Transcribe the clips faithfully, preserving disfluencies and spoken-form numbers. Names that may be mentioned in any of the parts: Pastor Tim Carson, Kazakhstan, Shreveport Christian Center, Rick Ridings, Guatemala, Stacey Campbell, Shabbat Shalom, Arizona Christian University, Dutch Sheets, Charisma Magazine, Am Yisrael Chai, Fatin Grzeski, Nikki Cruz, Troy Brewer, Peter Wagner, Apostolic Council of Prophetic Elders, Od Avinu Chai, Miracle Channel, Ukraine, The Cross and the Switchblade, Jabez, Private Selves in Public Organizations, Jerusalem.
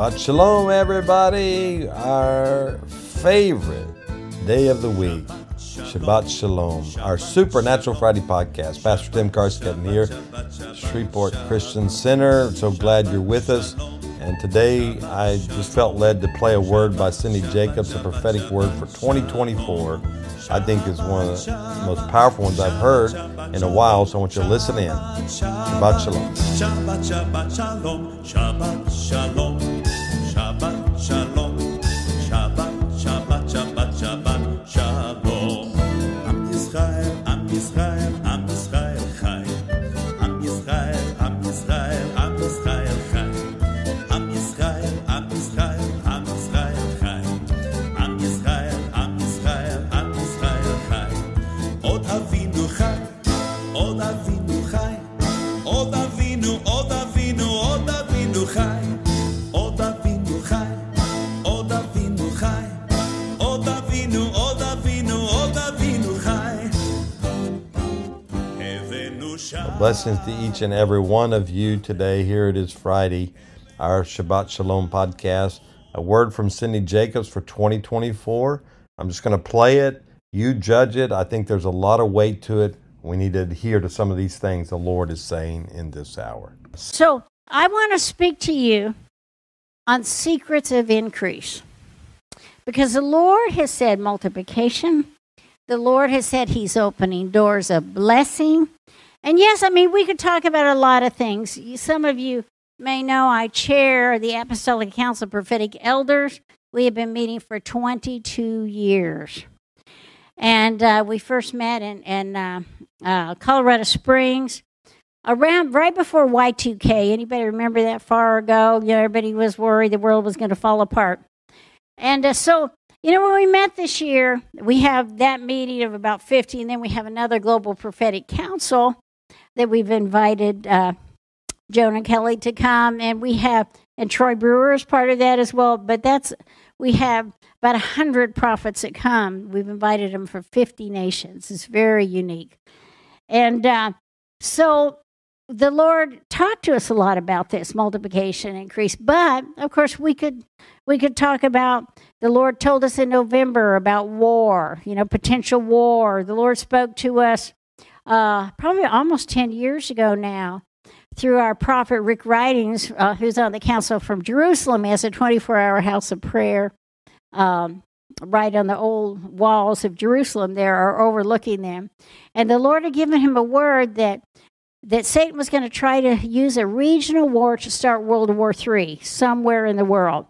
Shabbat Shalom, everybody. Our favorite day of the week, Shabbat Shalom. Our Supernatural Friday podcast. Pastor Tim Carson here, Shreveport Christian Center. So glad you're with us. And today I just felt led to play a word by Cindy Jacobs, a prophetic word for twenty twenty-four. I think is one of the most powerful ones I've heard in a while, so I want you to listen in. Shabbat Shalom. Shabbat, Shabbat Shalom. Shabbat Shalom. Shabbat Shalom. Shabbat, Shabbat, Shabbat, Shabbat Shalom. Am Yisrael, Am Yisrael, Am Yisrael Chai. Am Yisrael, Am Yisrael, Am Yisrael Chai. Am Yisrael, Am Yisrael, Am Yisrael Chai. Am Yisrael, Am Yisrael, Am Yisrael Chai. Od Avinu Chai. Od Avinu Chai. Od Avinu, Od Avinu, Od Avinu Chai. Blessings to each and every one of you today. Here it is Friday, our Shabbat Shalom podcast. A word from Cindy Jacobs for twenty twenty-four. I'm just going to play it. You judge it. I think there's a lot of weight to it. We need to adhere to some of these things the Lord is saying in this hour. So I want to speak to you on secrets of increase, because the Lord has said multiplication. The Lord has said he's opening doors of blessing. And yes, I mean, we could talk about a lot of things. Some of you may know I chair the Apostolic Council of Prophetic Elders. We have been meeting for twenty-two years. And uh, we first met in, in uh, uh, Colorado Springs, around right before Y two K. Anybody remember that far ago? You know, everybody was worried the world was going to fall apart. And uh, so... You know, when we met this year, we have that meeting of about fifty, and then we have another Global Prophetic Council that we've invited uh, Jonah Kelly to come, and we have, and Troy Brewer is part of that as well, but that's, we have about one hundred prophets that come. We've invited them from fifty nations. It's very unique. And uh, so the Lord talked to us a lot about this, multiplication, increase, but, of course, we could... We could talk about, the Lord told us in November about war, you know, potential war. The Lord spoke to us uh, probably almost ten years ago now through our prophet Rick Ridings, uh, who's on the council from Jerusalem. He has a twenty-four hour house of prayer um, right on the old walls of Jerusalem there, or overlooking them. And the Lord had given him a word that that Satan was going to try to use a regional war to start World War Three somewhere in the world.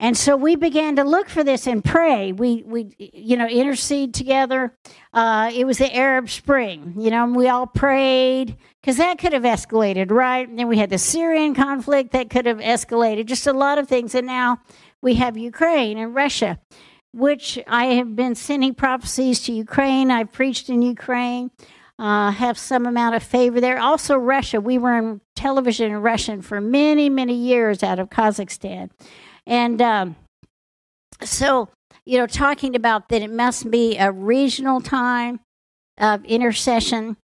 And so we began to look for this and pray. We, we you know, intercede together. Uh, it was the Arab Spring, you know, and we all prayed, because that could have escalated, right? And then we had the Syrian conflict that could have escalated, just a lot of things. And now we have Ukraine and Russia, which I have been sending prophecies to Ukraine. I've preached in Ukraine, uh, have some amount of favor there. Also Russia. We were on television in Russian for many, many years out of Kazakhstan. And um, so, you know, talking about that it must be a regional time of intercession,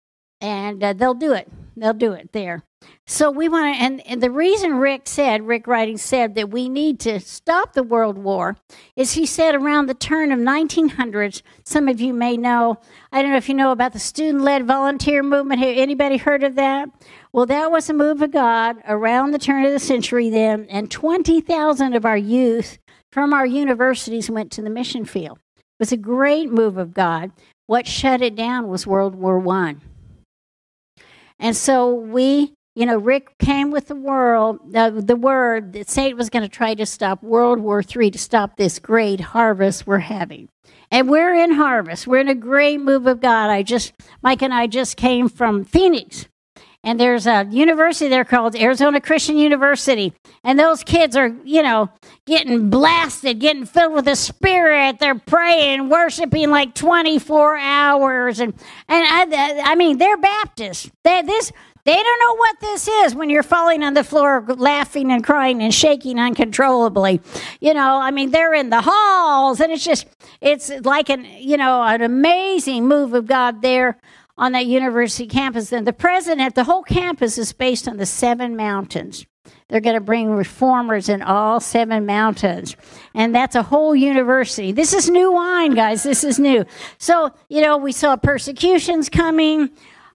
and uh, they'll do it. They'll do it there. So we want to, and, and the reason Rick said, Rick Ridings said that we need to stop the world war is he said around the turn of nineteen hundreds, some of you may know, I don't know if you know about the student-led volunteer movement. Have anybody heard of that? Well, that was a move of God around the turn of the century then, and twenty thousand of our youth from our universities went to the mission field. It was a great move of God. What shut it down was World War One. And so we, you know, Rick came with the world, uh, the word that Satan was going to try to stop World War Three, to stop this great harvest we're having. And we're in harvest. We're in a great move of God. I just, Mike and I just came from Phoenix. And there's a university there called Arizona Christian University. And those kids are, you know, getting blasted, getting filled with the Spirit. They're praying, worshiping like twenty-four hours. And and I, I mean, they're Baptists. They, this, they don't know what this is when you're falling on the floor laughing and crying and shaking uncontrollably. You know, I mean, they're in the halls. And it's just, it's like an, you know, an amazing move of God there on that university campus. And the president, the whole campus is based on the seven mountains. They're going to bring reformers in all seven mountains. And that's a whole university. This is new wine, guys. This is new. So, you know, we saw persecutions coming.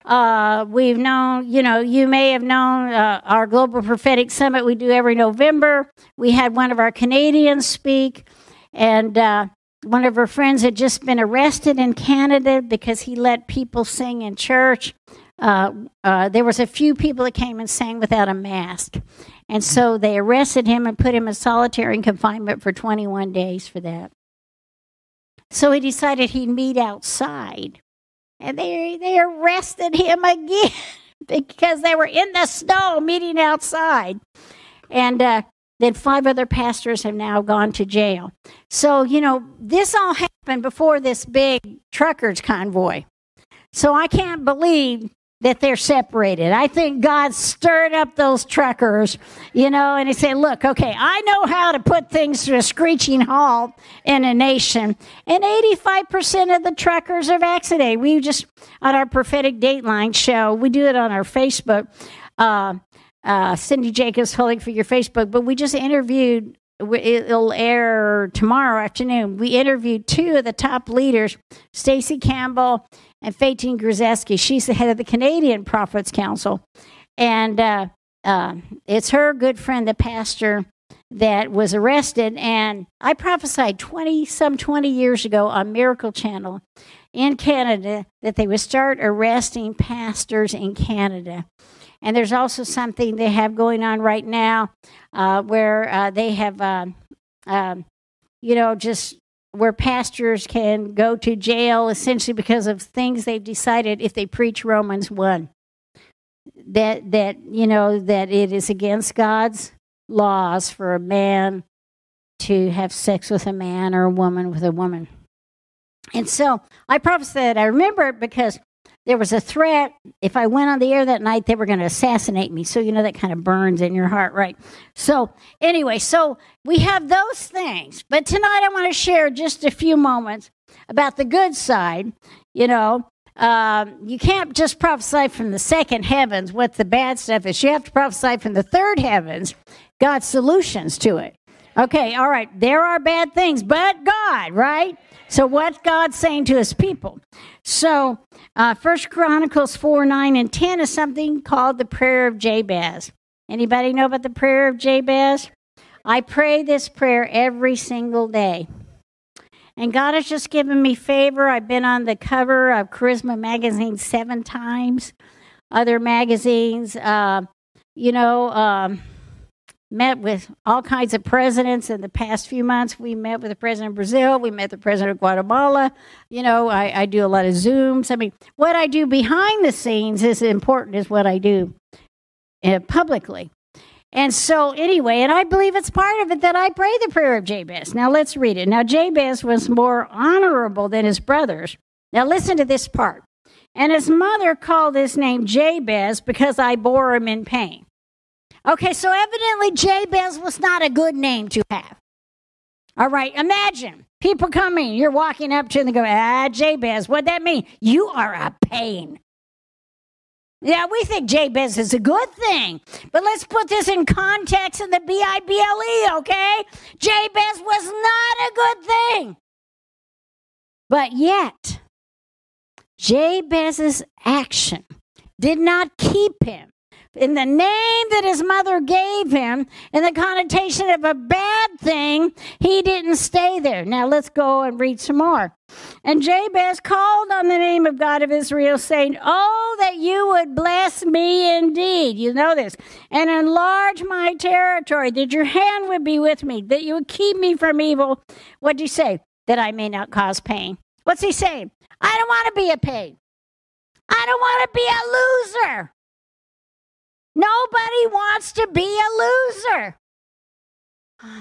Uh, we've known, you know, you may have known uh, our Global Prophetic Summit we do every November. We had one of our Canadians speak, and uh, one of her friends had just been arrested in Canada because he let people sing in church. Uh, uh, there was a few people that came and sang without a mask. And so they arrested him and put him in solitary confinement for twenty-one days for that. So he decided he'd meet outside. And they, they arrested him again because they were in the snow meeting outside. And uh, then five other pastors have now gone to jail. So, you know, this all happened before this big truckers convoy. So I can't believe that they're separated. I think God stirred up those truckers, you know, and he said, look, okay, I know how to put things to a screeching halt in a nation. And eighty-five percent of the truckers are vaccinated. We just, on our prophetic dateline show, we do it on our Facebook, uh, uh, Cindy Jacobs holding for your Facebook, but we just interviewed, it'll air tomorrow afternoon, we interviewed two of the top leaders, Stacey Campbell and Fatin Grzeski. She's the head of the Canadian Prophets Council. And uh, uh, it's her good friend, the pastor, that was arrested. And I prophesied twenty, some twenty years ago on Miracle Channel in Canada that they would start arresting pastors in Canada. And there's also something they have going on right now uh, where uh, they have, uh, uh, you know, just where pastors can go to jail essentially because of things they've decided if they preach Romans one, that, that you know, that it is against God's laws for a man to have sex with a man or a woman with a woman. And so I prophesied, I remember it because there was a threat. If I went on the air that night, they were going to assassinate me. So, you know, that kind of burns in your heart, right? So, anyway, so we have those things. But tonight I want to share just a few moments about the good side. You know, um, you can't just prophesy from the second heavens what the bad stuff is. You have to prophesy from the third heavens, God's solutions to it. Okay, all right, there are bad things, but God, right? So what God's saying to his people. So uh, First Chronicles four, nine, and ten is something called the prayer of Jabez. Anybody know about the prayer of Jabez? I pray this prayer every single day. And God has just given me favor. I've been on the cover of Charisma Magazine seven times. Other magazines, uh, you know... Um, met with all kinds of presidents in the past few months. We met with the president of Brazil. We met the president of Guatemala. You know, I, I do a lot of Zooms. I mean, what I do behind the scenes is important as what I do uh, publicly. And so anyway, and I believe it's part of it that I pray the prayer of Jabez. Now let's read it. Now Jabez was more honorable than his brothers. Now listen to this part. And his mother called his name Jabez because I bore him in pain. Okay, so evidently Jabez was not a good name to have. All right, imagine people coming, you're walking up to them and go, ah, Jabez, what'd that mean? You are a pain. Yeah, we think Jabez is a good thing, but let's put this in context in the B I B L E, okay? Jabez was not a good thing. But yet, Jabez's action did not keep him in the name that his mother gave him, in the connotation of a bad thing, he didn't stay there. Now let's go and read some more. And Jabez called on the name of God of Israel, saying, oh, that you would bless me indeed. You know this. And enlarge my territory, that your hand would be with me, that you would keep me from evil. What do you say? That I may not cause pain. What's he saying? I don't want to be a pain. I don't want to be a loser. Nobody wants to be a loser.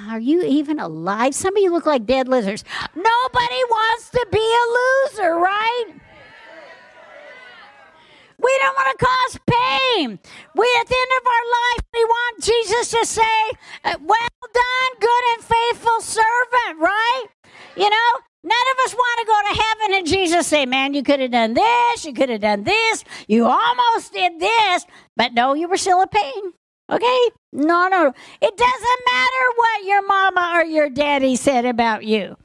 Are you even alive? Some of you look like dead lizards. Nobody wants to be a loser, right? We don't want to cause pain. We, at the end of our life, we want Jesus to say, well done, good and faithful servant, right? You know? None of us want to go to heaven and Jesus say, man, you could have done this, you could have done this, you almost did this, but no, you were still a pain. Okay? No, no. It doesn't matter what your mama or your daddy said about you.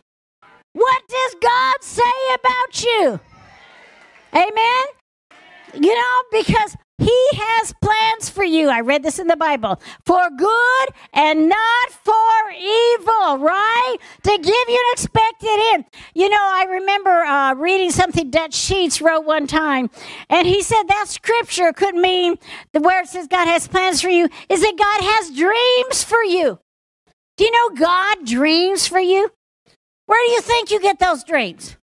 What does God say about you? Amen? You know, because he has plans for you. I read this in the Bible. For good and not for evil, right? To give you an expected end. You know, I remember uh, reading something Dutch Sheets wrote one time. And he said that scripture could mean the where it says God has plans for you is that God has dreams for you. Do you know God dreams for you? Where do you think you get those dreams?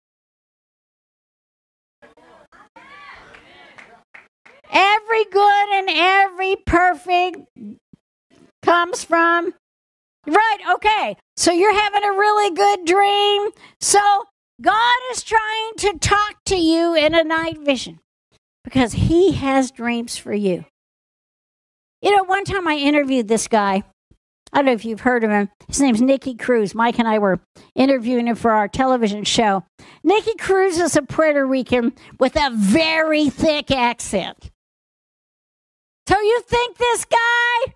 Every good and every perfect comes from, right, okay. So you're having a really good dream. So God is trying to talk to you in a night vision because he has dreams for you. You know, one time I interviewed this guy. I don't know if you've heard of him. His name's Nikki Cruz. Mike and I were interviewing him for our television show. Nikki Cruz is a Puerto Rican with a very thick accent. So you think this guy,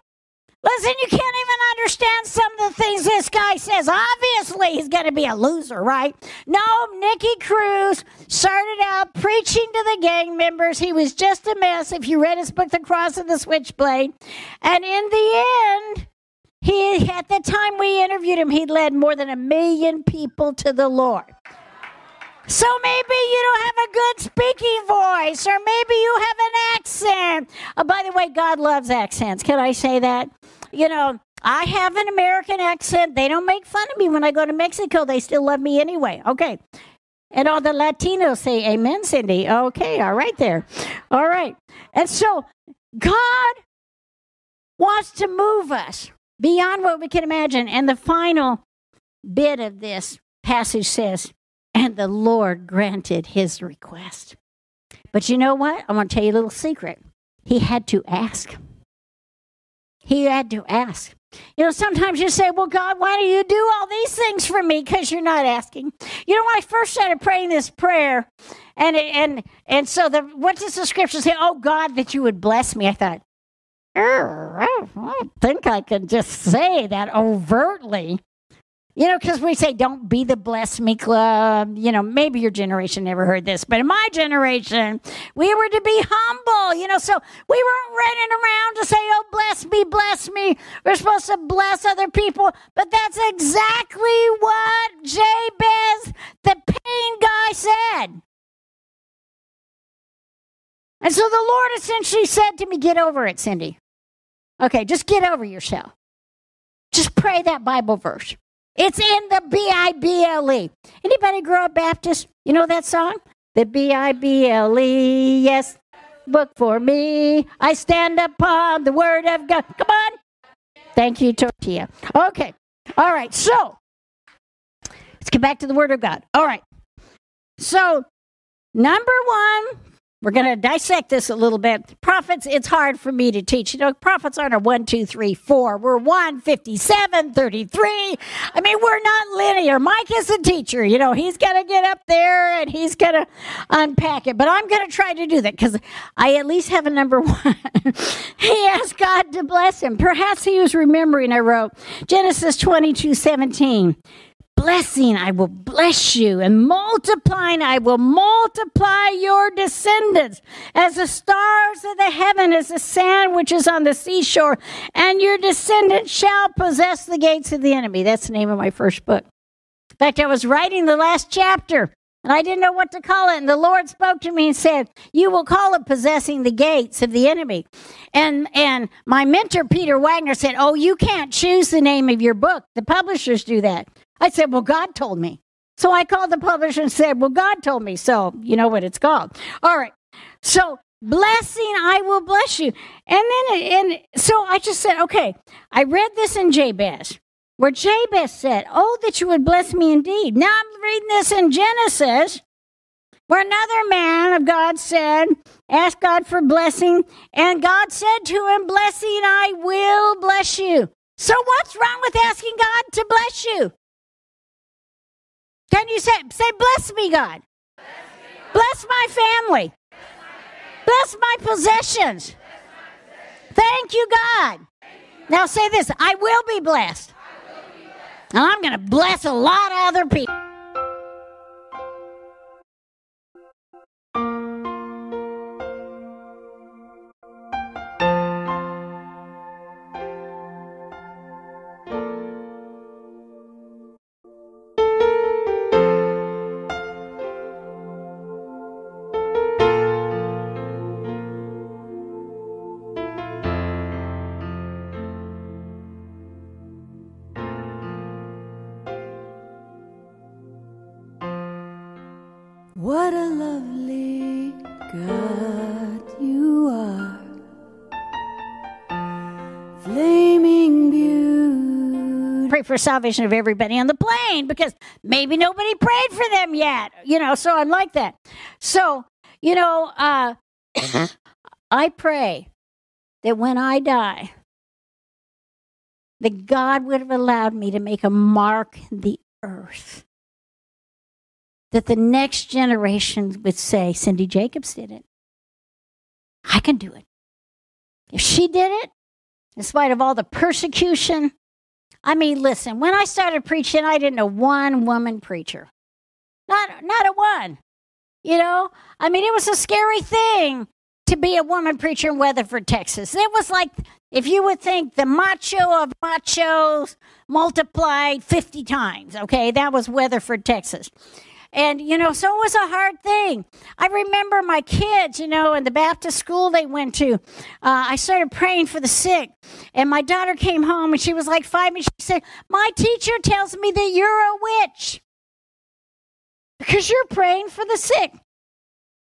listen, you can't even understand some of the things this guy says. Obviously, he's going to be a loser, right? No, Nikki Cruz started out preaching to the gang members. He was just a mess. If you read his book, The Cross and the Switchblade. And in the end, he, at the time we interviewed him, he led more than a million people to the Lord. So maybe you don't have a good speaking voice, or maybe you have an accent. Oh, by the way, God loves accents. Can I say that? You know, I have an American accent. They don't make fun of me when I go to Mexico. They still love me anyway. Okay. And all the Latinos say, amen, Cindy. Okay, all right there. All right. And so God wants to move us beyond what we can imagine. And the final bit of this passage says, and the Lord granted his request. But you know what? I want to tell you a little secret. He had to ask. He had to ask. You know, sometimes you say, well, God, why do you do all these things for me? Because you're not asking. You know, when I first started praying this prayer, and and and so the what does the scripture say? Oh, God, that you would bless me. I thought, I don't think I can just say that overtly. You know, because we say, don't be the Bless Me Club. You know, maybe your generation never heard this, but in my generation, we were to be humble, you know, so we weren't running around to say, oh, bless me, bless me. We're supposed to bless other people, but that's exactly what Jabez, the pain guy, said. And so the Lord essentially said to me, get over it, Cindy. Okay, just get over yourself. Just pray that Bible verse. It's in the B I B L E. Anybody grow up Baptist? You know that song? The B I B L E, yes, book for me. I stand upon the word of God. Come on. Thank you, Tortilla. Okay. All right. So let's get back to the word of God. All right. So number one, we're going to dissect this a little bit. Prophets, it's hard for me to teach. You know, prophets aren't a one, two, three, four. We're one, fifty-seven, thirty-three. I mean, we're not linear. Mike is a teacher. You know, he's going to get up there and he's going to unpack it. But I'm going to try to do that because I at least have a number one. He asked God to bless him. Perhaps he was remembering, I wrote, Genesis twenty-two seventeen. Blessing, I will bless you, and multiplying, I will multiply your descendants as the stars of the heaven, as the sand which is on the seashore, and your descendants shall possess the gates of the enemy. That's the name of my first book. In fact, I was writing the last chapter, and I didn't know what to call it, and the Lord spoke to me and said, you will call it Possessing the Gates of the Enemy. And and my mentor, Peter Wagner, said, oh, you can't choose the name of your book. The publishers do that. I said, well, God told me. So I called the publisher and said, well, God told me. So you know what it's called. All right. So blessing, I will bless you. And then, and so I just said, okay, I read this in Jabez, where Jabez said, oh, that you would bless me indeed. Now I'm reading this in Genesis, where another man of God said, ask God for blessing. And God said to him, blessing, I will bless you. So what's wrong with asking God to bless you? Can you say, say, bless me, God. Bless me, God. Bless my family. Bless my, family. Bless my possessions. Bless my possessions. Thank you, God. Now say this, I will be blessed. I will be blessed. And I'm going to bless a lot of other people. What a lovely God you are, flaming beauty. Pray for salvation of everybody on the plane, because maybe nobody prayed for them yet, you know, so I'm like that. So, you know, uh, uh-huh. I pray that when I die, that God would have allowed me to make a mark in the earth. That the next generation would say, Cindy Jacobs did it. I can do it. If she did it, in spite of all the persecution, I mean, listen, when I started preaching, I didn't know one woman preacher. Not, not a one. You know, I mean, it was a scary thing to be a woman preacher in Weatherford, Texas. It was like, if you would think the macho of machos multiplied fifty times, okay? That was Weatherford, Texas. And, you know, so it was a hard thing. I remember my kids, you know, in the Baptist school they went to, uh, I started praying for the sick. And my daughter came home, and she was like five, and she said, my teacher tells me that you're a witch because you're praying for the sick.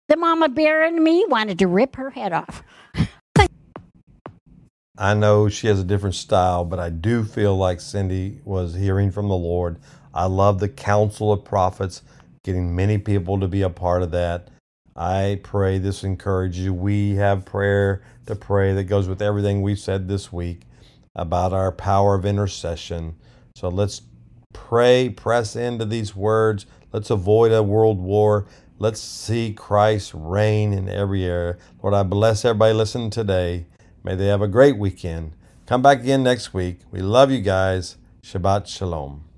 The mama bear in me wanted to rip her head off. I know she has a different style, but I do feel like Cindy was hearing from the Lord. I love the Council of Prophets. Getting many people to be a part of that. I pray this encourages you. We have prayer to pray that goes with everything we've said this week about our power of intercession. So let's pray, press into these words. Let's avoid a world war. Let's see Christ reign in every area. Lord, I bless everybody listening today. May they have a great weekend. Come back again next week. We love you guys. Shabbat Shalom.